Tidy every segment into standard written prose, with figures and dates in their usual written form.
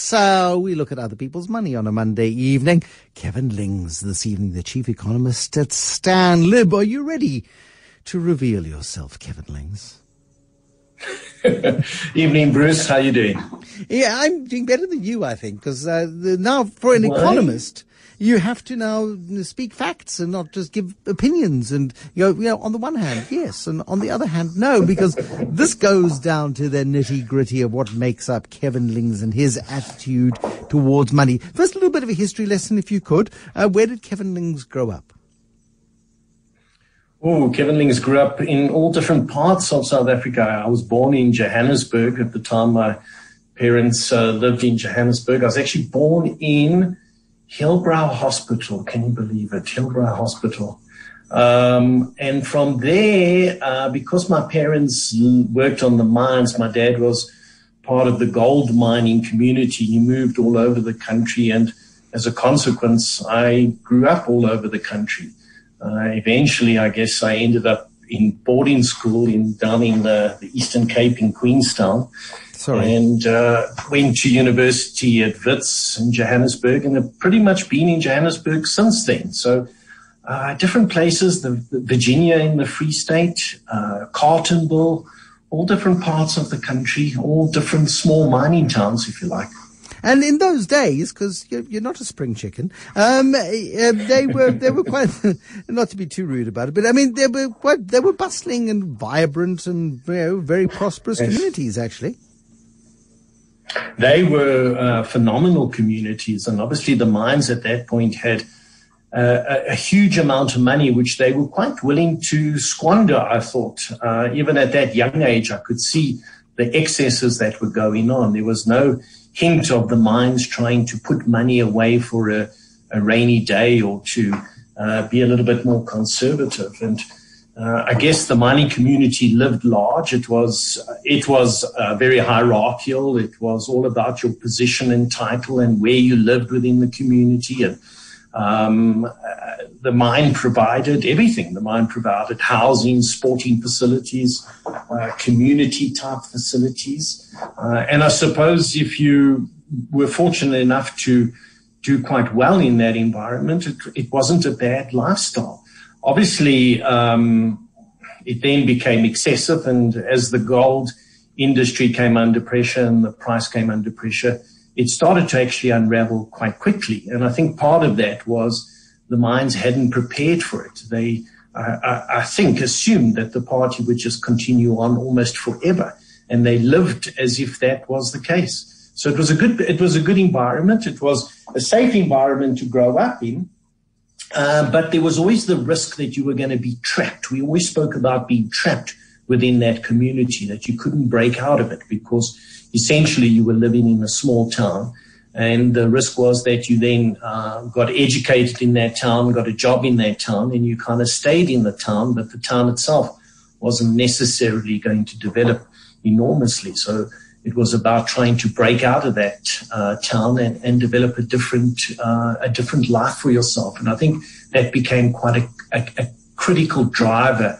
So we look at other people's money on a Monday evening. Kevin Lings this evening, the chief economist at Stanlib. Are you ready to reveal yourself, Kevin Lings? Evening, Bruce. How are you doing? Yeah, I'm doing better than you, I think, because now for an economist, you have to now speak facts and not just give opinions. And, you know, on the one hand, yes, and on the other hand, no, because this goes down to the nitty-gritty of what makes up Kevin Lings and his attitude towards money. First, a little bit of a history lesson, if you could. Where did Kevin Lings grow up? Oh, Kevin Lings grew up in all different parts of South Africa. I was born in Johannesburg. At the time, my parents lived in Johannesburg. I was actually born in Hillbrow Hospital. Can you believe it? Hillbrow Hospital. And from there, because my parents worked on the mines, my dad was part of the gold mining community. He moved all over the country, and as a consequence, I grew up all over the country. Eventually, I guess I ended up in boarding school down in the Eastern Cape in Queenstown. Sorry. And went to university at Witz in Johannesburg, and have pretty much been in Johannesburg since then. So different places, the Virginia in the Free State, Carltonville, all different parts of the country, all different small mining towns, if you like. And in those days, because you're not a spring chicken, they were quite, not to be too rude about it, but I mean, they were bustling and vibrant and, you know, very prosperous communities, actually. They were phenomenal communities, and obviously the mines at that point had a huge amount of money, which they were quite willing to squander, I thought. Even at that young age, I could see the excesses that were going on. There was no hint of the mines trying to put money away for a rainy day, or to be a little bit more conservative. And I guess the mining community lived large. It was very hierarchical. It was all about your position and title and where you lived within the community. And the mine provided everything. The mine provided housing, sporting facilities, community-type facilities. And I suppose if you were fortunate enough to do quite well in that environment, it wasn't a bad lifestyle. Obviously, it then became excessive, and as the gold industry came under pressure and the price came under pressure, it started to actually unravel quite quickly. And I think part of that was the mines hadn't prepared for it. They, I think, assumed that the party would just continue on almost forever, and they lived as if that was the case. So it was a good environment. It was a safe environment to grow up in. But there was always the risk that you were going to be trapped. We always spoke about being trapped within that community, that you couldn't break out of it, because essentially you were living in a small town, and the risk was that you then got educated in that town, got a job in that town, and you kind of stayed in the town, but the town itself wasn't necessarily going to develop enormously. So it was about trying to break out of that town and develop a different life for yourself. And I think that became quite a critical driver,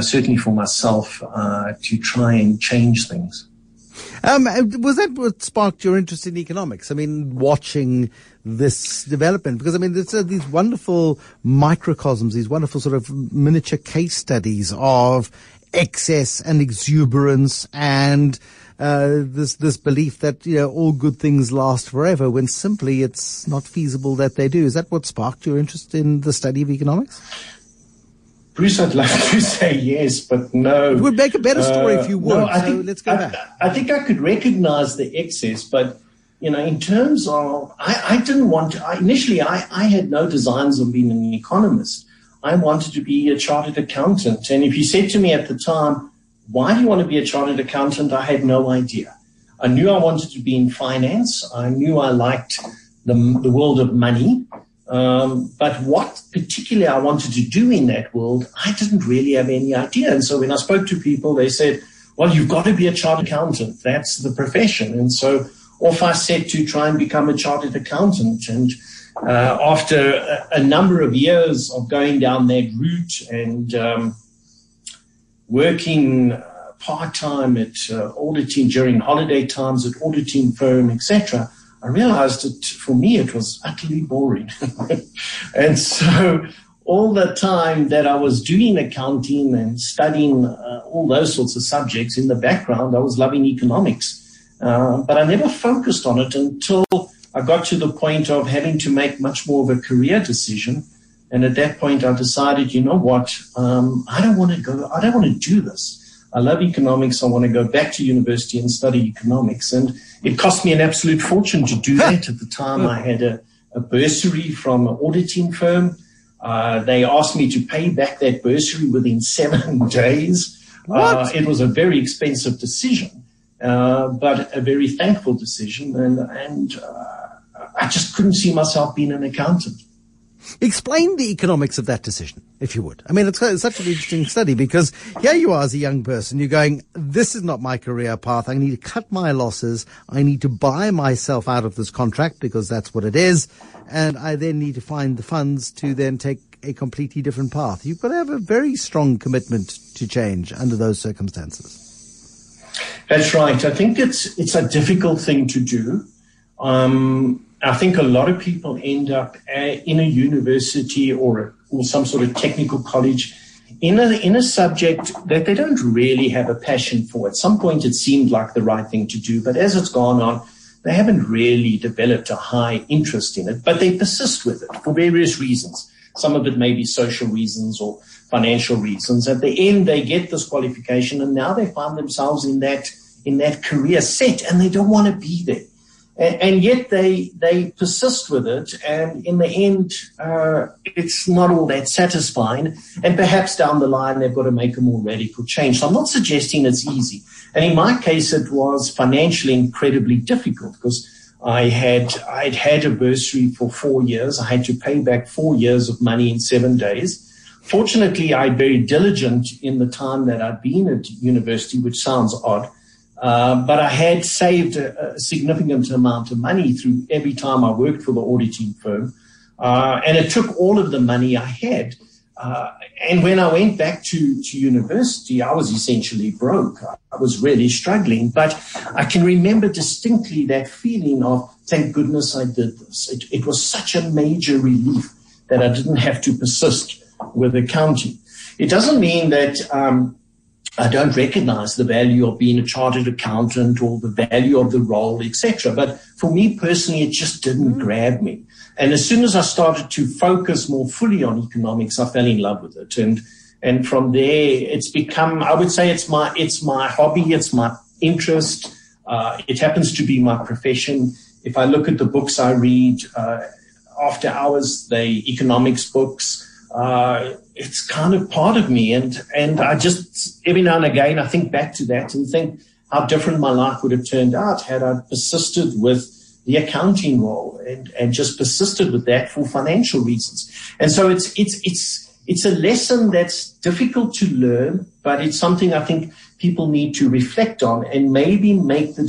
certainly for myself, to try and change things. Was that what sparked your interest in economics? I mean, watching this development, because I mean, there's these wonderful microcosms, these wonderful sort of miniature case studies of excess and exuberance and this belief that, you know, all good things last forever, when simply it's not feasible that they do. Is that what sparked your interest in the study of economics? Bruce, I'd love to say yes, but no. It would make a better story if you would. No, let's go back. I think I could recognize the excess, but, you know, in terms of, I had no designs of being an economist. I wanted to be a chartered accountant. And if you said to me at the time, why do you want to be a chartered accountant? I had no idea. I knew I wanted to be in finance. I knew I liked the world of money. But what particularly I wanted to do in that world, I didn't really have any idea. And so when I spoke to people, they said, well, you've got to be a chartered accountant. That's the profession. And so off I set to try and become a chartered accountant. And after a number of years of going down that route and working part-time at auditing during holiday times at auditing firm, etc., I realized that for me it was utterly boring. And so all the time that I was doing accounting and studying all those sorts of subjects in the background, I was loving economics. But I never focused on it until I got to the point of having to make much more of a career decision. And at that point, I decided, you know what, I don't want to do this. I love economics. I want to go back to university and study economics. And it cost me an absolute fortune to do that. At the time, I had a bursary from an auditing firm. They asked me to pay back that bursary within 7 days. It was a very expensive decision, but a very thankful decision. And I just couldn't see myself being an accountant. Explain the economics of that decision, if you would. I mean, it's such an interesting study, because here you are as a young person, you're going, this is not my career path. I need to cut my losses. I need to buy myself out of this contract, because that's what it is. And I then need to find the funds to then take a completely different path. You've got to have a very strong commitment to change under those circumstances. That's right. I think it's a difficult thing to do. I think a lot of people end up in a university or some sort of technical college in a subject that they don't really have a passion for. At some point, it seemed like the right thing to do, but as it's gone on, they haven't really developed a high interest in it, but they persist with it for various reasons. Some of it may be social reasons or financial reasons. At the end, they get this qualification, and now they find themselves in that career set, and they don't want to be there. And yet they persist with it, and in the end, it's not all that satisfying. And perhaps down the line, they've got to make a more radical change. So I'm not suggesting it's easy. And in my case, it was financially incredibly difficult, because I'd had a bursary for 4 years. I had to pay back 4 years of money in 7 days. Fortunately, I'd been very diligent in the time that I'd been at university, which sounds odd. But I had saved a significant amount of money through every time I worked for the auditing firm. And it took all of the money I had. And when I went back to university, I was essentially broke. I was really struggling. But I can remember distinctly that feeling of, thank goodness I did this. It was such a major relief that I didn't have to persist with accounting. It doesn't mean that I don't recognize the value of being a chartered accountant or the value of the role, etc. But for me personally, it just didn't grab me. And as soon as I started to focus more fully on economics, I fell in love with it. And from there, it's become, I would say it's my hobby. It's my interest. It happens to be my profession. If I look at the books I read, after hours, the economics books, it's kind of part of me. And I just, every now and again, I think back to that and think how different my life would have turned out had I persisted with the accounting role and just persisted with that for financial reasons. And so it's a lesson that's difficult to learn, but it's something I think people need to reflect on and maybe make that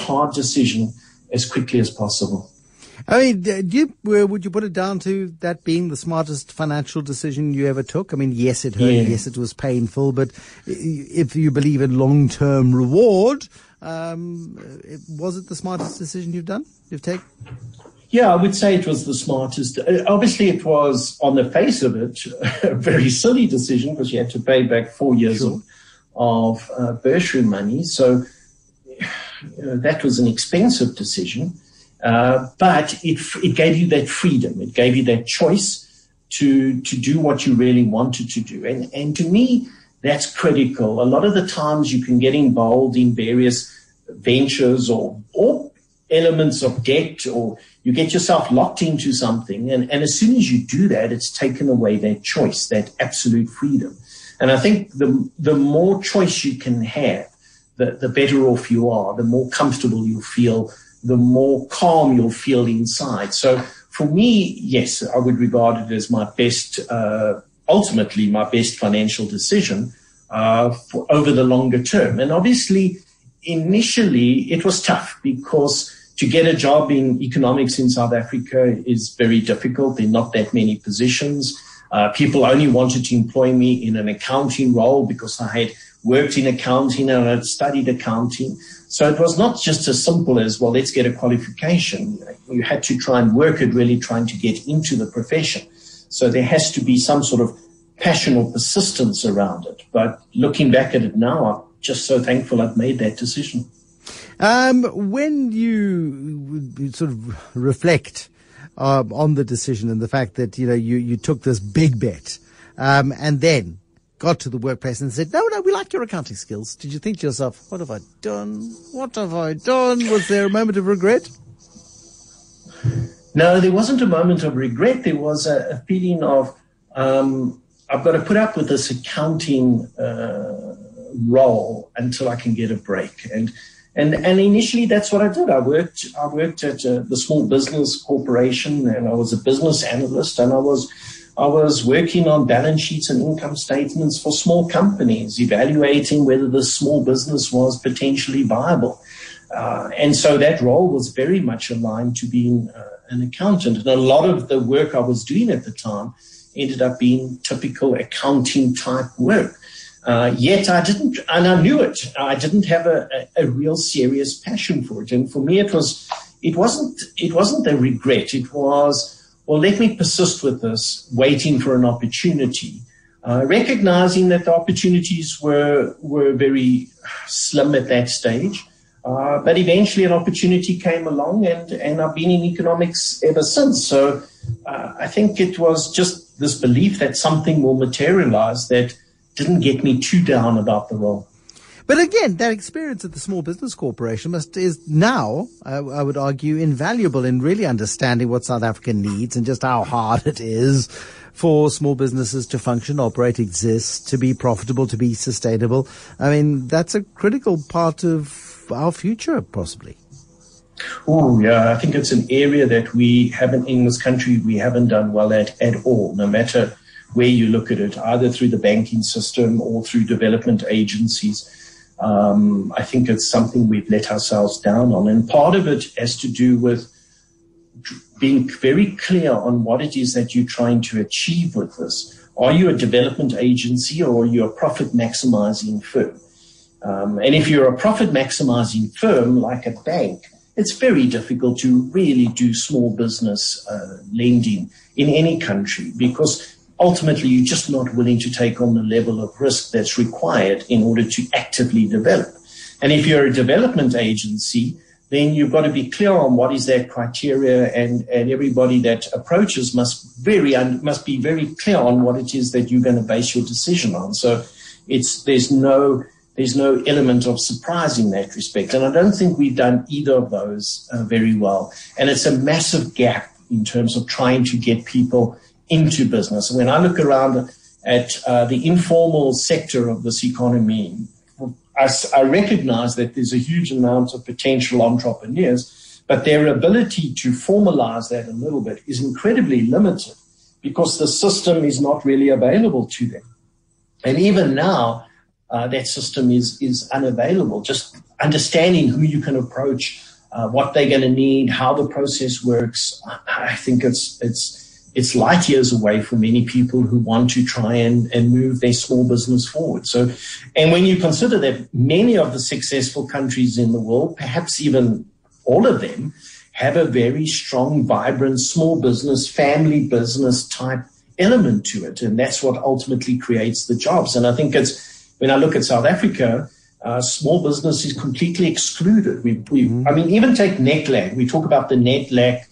hard decision as quickly as possible. I mean, would you put it down to that being the smartest financial decision you ever took? I mean, yes, it hurt. Yeah. Yes, it was painful. But if you believe in long-term reward, was it the smartest decision you've taken? Yeah, I would say it was the smartest. Obviously, it was, on the face of it, a very silly decision, because you had to pay back 4 years of bursary money. So that was an expensive decision. But it gave you that freedom. It gave you that choice to do what you really wanted to do. And to me, that's critical. A lot of the times you can get involved in various ventures or elements of debt, or you get yourself locked into something. And as soon as you do that, it's taken away that choice, that absolute freedom. And I think the more choice you can have, the better off you are, the more comfortable you feel, the more calm you'll feel inside. So for me, yes, I would regard it as my best, ultimately my best financial decision over the longer term. And obviously, initially, it was tough, because to get a job in economics in South Africa is very difficult. There are not that many positions. People only wanted to employ me in an accounting role because I had worked in accounting and I'd studied accounting. So it was not just as simple as, well, let's get a qualification. You had to try and work at really trying to get into the profession. So there has to be some sort of passion or persistence around it. But looking back at it now, I'm just so thankful I've made that decision. When you sort of reflect on the decision and the fact that, you know, you took this big bet and then got to the workplace and said, no, we like your accounting skills. Did you think to yourself, what have I done? What have I done? Was there a moment of regret? No, there wasn't a moment of regret. There was a feeling of, I've got to put up with this accounting role until I can get a break. And initially, that's what I did. I worked at the Small Business Corporation, and I was a business analyst, and I was working on balance sheets and income statements for small companies, evaluating whether the small business was potentially viable. And so that role was very much aligned to being an accountant. And a lot of the work I was doing at the time ended up being typical accounting type work. Yet I didn't, and I knew it, I didn't have a real serious passion for it. And for me, it wasn't a regret. It was, well, let me persist with this, waiting for an opportunity, recognizing that the opportunities were very slim at that stage. But eventually an opportunity came along, and I've been in economics ever since. So I think it was just this belief that something will materialize that didn't get me too down about the role. But again, that experience at the Small Business Corporation is now, I would argue, invaluable in really understanding what South Africa needs and just how hard it is for small businesses to function, operate, exist, to be profitable, to be sustainable. I mean, that's a critical part of our future, possibly. Oh, yeah, I think it's an area that we haven't, in this country, we haven't done well at all, no matter where you look at it, either through the banking system or through development agencies. I think it's something we've let ourselves down on. And part of it has to do with being very clear on what it is that you're trying to achieve with this. Are you a development agency or are you a profit-maximizing firm? And if you're a profit-maximizing firm, like a bank, it's very difficult to really do small business lending in any country, because ultimately, you're just not willing to take on the level of risk that's required in order to actively develop. And if you're a development agency, then you've got to be clear on what is that criteria, and everybody that approaches must be very clear on what it is that you're going to base your decision on. So there's no element of surprise in that respect. And I don't think we've done either of those very well. And it's a massive gap in terms of trying to get people into business. When I look around at the informal sector of this economy, I recognize that there's a huge amount of potential entrepreneurs, but their ability to formalize that a little bit is incredibly limited because the system is not really available to them. And even now, that system is unavailable. Just understanding who you can approach, what they're going to need, how the process works, I think it's light years away for many people who want to try and move their small business forward. So, and when you consider that many of the successful countries in the world, perhaps even all of them, have a very strong, vibrant small business, family business type element to it. And that's what ultimately creates the jobs. And I think when I look at South Africa, small business is completely excluded. Even take NETLAC. We talk about the NETLAC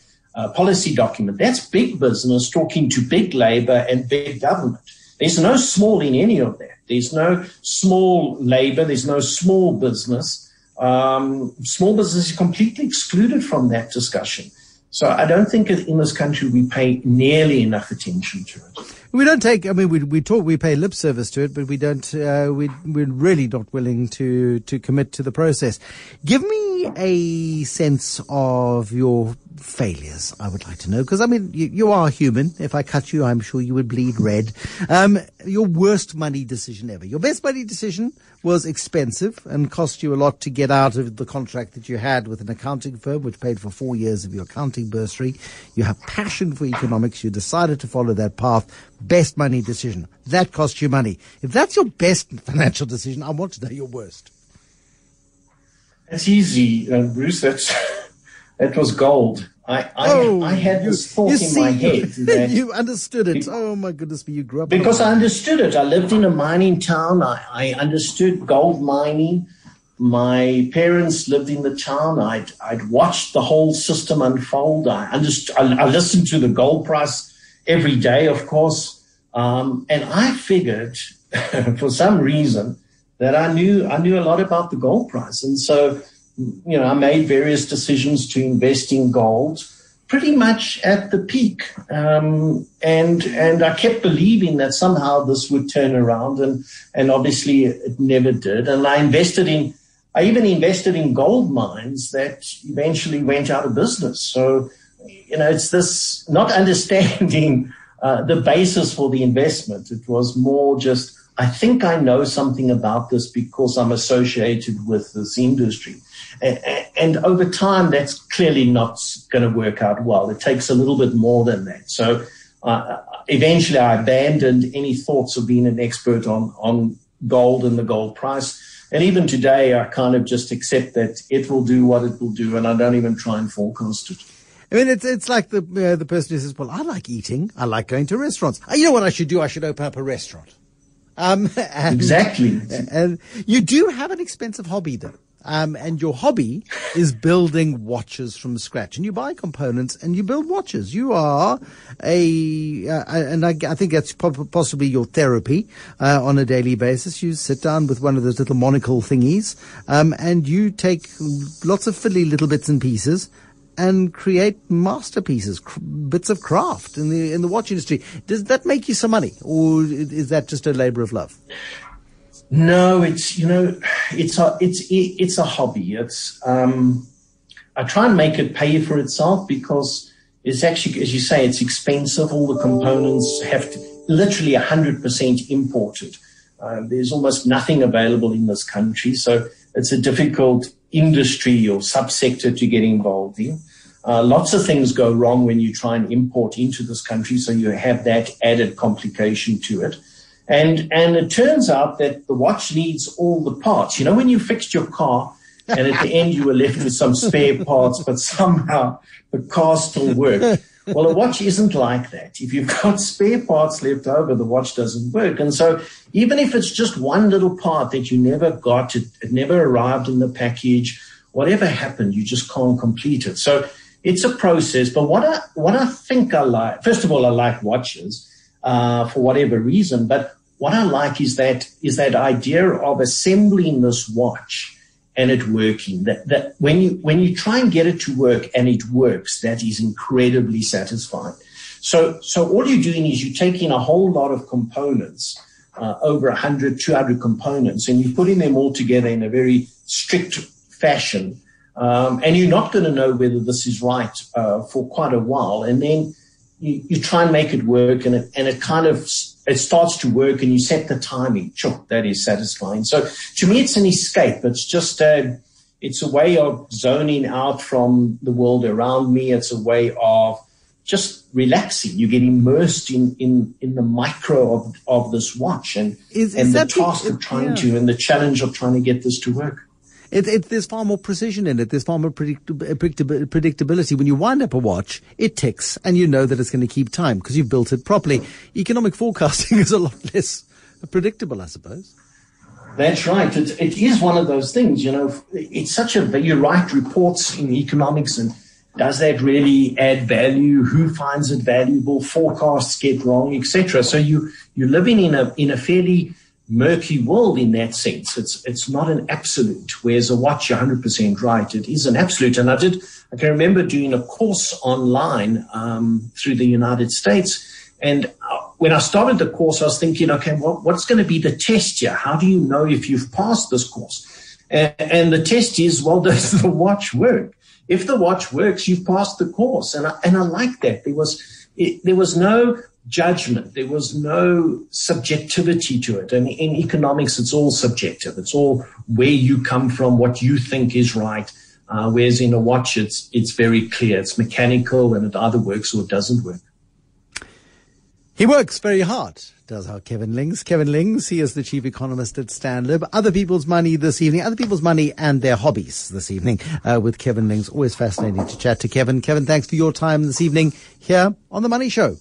policy document. That's big business talking to big labor and big government. There's no small in any of that. There's no small labor. There's no small business. Small business is completely excluded from that discussion. So I don't think in this country we pay nearly enough attention to it. We don't take. I mean, we pay lip service to it, but we don't. We're really not willing to commit to the process. Give me me a sense of your failures, I would like to know, because, I mean, you are human. If I cut you, I'm sure you would bleed red. Your worst money decision ever. Your best money decision was expensive and cost you a lot to get out of the contract that you had with an accounting firm, which paid for 4 years of your accounting bursary. You have passion for economics. You decided to follow that path. Best money decision. That cost you money. If that's your best financial decision, I want to know your worst. That's easy, Bruce. That was gold. I had this thought in my head. That you understood it. Oh, my goodness me, you grew up. Because I understood it. I lived in a mining town. I understood gold mining. My parents lived in the town. I'd watched the whole system unfold. I listened to the gold price every day, of course. And I figured, for some reason, that I knew a lot about the gold price. And so, you know, I made various decisions to invest in gold pretty much at the peak. And I kept believing that somehow this would turn around, and obviously it never did. And I even invested in gold mines that eventually went out of business. So, you know, it's this not understanding the basis for the investment. It was more just, I think I know something about this because I'm associated with this industry. And over time, that's clearly not going to work out well. It takes a little bit more than that. So eventually I abandoned any thoughts of being an expert on gold and the gold price. And even today, I kind of just accept that it will do what it will do, and I don't even try and forecast it. I mean, it's like the person who says, well, I like eating. I like going to restaurants. You know what I should do? I should open up a restaurant. Exactly. And you do have an expensive hobby, though. And your hobby is building watches from scratch. And you buy components and you build watches. You are I think that's possibly your therapy on a daily basis. You sit down with one of those little monocle thingies and you take lots of fiddly little bits and pieces and create masterpieces, bits of craft in the watch industry. Does that make you some money, or is that just a labor of love? No, it's a hobby. I try and make it pay for itself, because it's actually, as you say, it's expensive. All the components have to literally 100% imported. There's almost nothing available in this country, so it's a difficult industry or subsector to get involved in. Lots of things go wrong when you try and import into this country, so you have that added complication to it. And it turns out that the watch needs all the parts. You know, when you fixed your car and at the end you were left with some spare parts, but somehow the car still worked. Well, a watch isn't like that. If you've got spare parts left over, the watch doesn't work. And so even if it's just one little part that you never got, it never arrived in the package, whatever happened, you just can't complete it. So it's a process. But what I think I like, first of all, I like watches for whatever reason. But what I like is that idea of assembling this watch and it working. That when you try and get it to work and it works, that is incredibly satisfying. So all you're doing is you take in a whole lot of components, over 100, 200 components, and you're putting them all together in a very strict fashion. And you're not going to know whether this is right for quite a while. And then you try and make it work, and it starts to work, and you set the timing. Sure, that is satisfying. So to me, it's an escape. It's just it's a way of zoning out from the world around me. It's a way of just relaxing. You get immersed in the micro of this watch and the task of trying to, and the challenge of trying to get this to work. There's far more precision in it. There's far more predictability. When you wind up a watch, it ticks, and you know that it's going to keep time because you've built it properly. Economic forecasting is a lot less predictable, I suppose. That's right. It is one of those things, you know. It's such a – you write reports in economics, and does that really add value? Who finds it valuable? Forecasts get wrong, etc. So you're living in a fairly – murky world in that sense. It's not an absolute, whereas a watch, you're 100% right. It is an absolute. And I can remember doing a course online through the United States. And when I started the course, I was thinking, okay, well, what's going to be the test here? How do you know if you've passed this course? And the test is, well, does the watch work? If the watch works, you've passed the course. And I like that. There was no judgment. There was no subjectivity to it. And in economics, it's all subjective. It's all where you come from, what you think is right. Whereas in a watch, it's very clear. It's mechanical, and it either works or it doesn't work. He works very hard, does our Kevin Lings. Kevin Lings, he is the chief economist at Stanlib. Other people's money this evening, other people's money and their hobbies this evening with Kevin Lings. Always fascinating to chat to Kevin. Kevin, thanks for your time this evening here on The Money Show.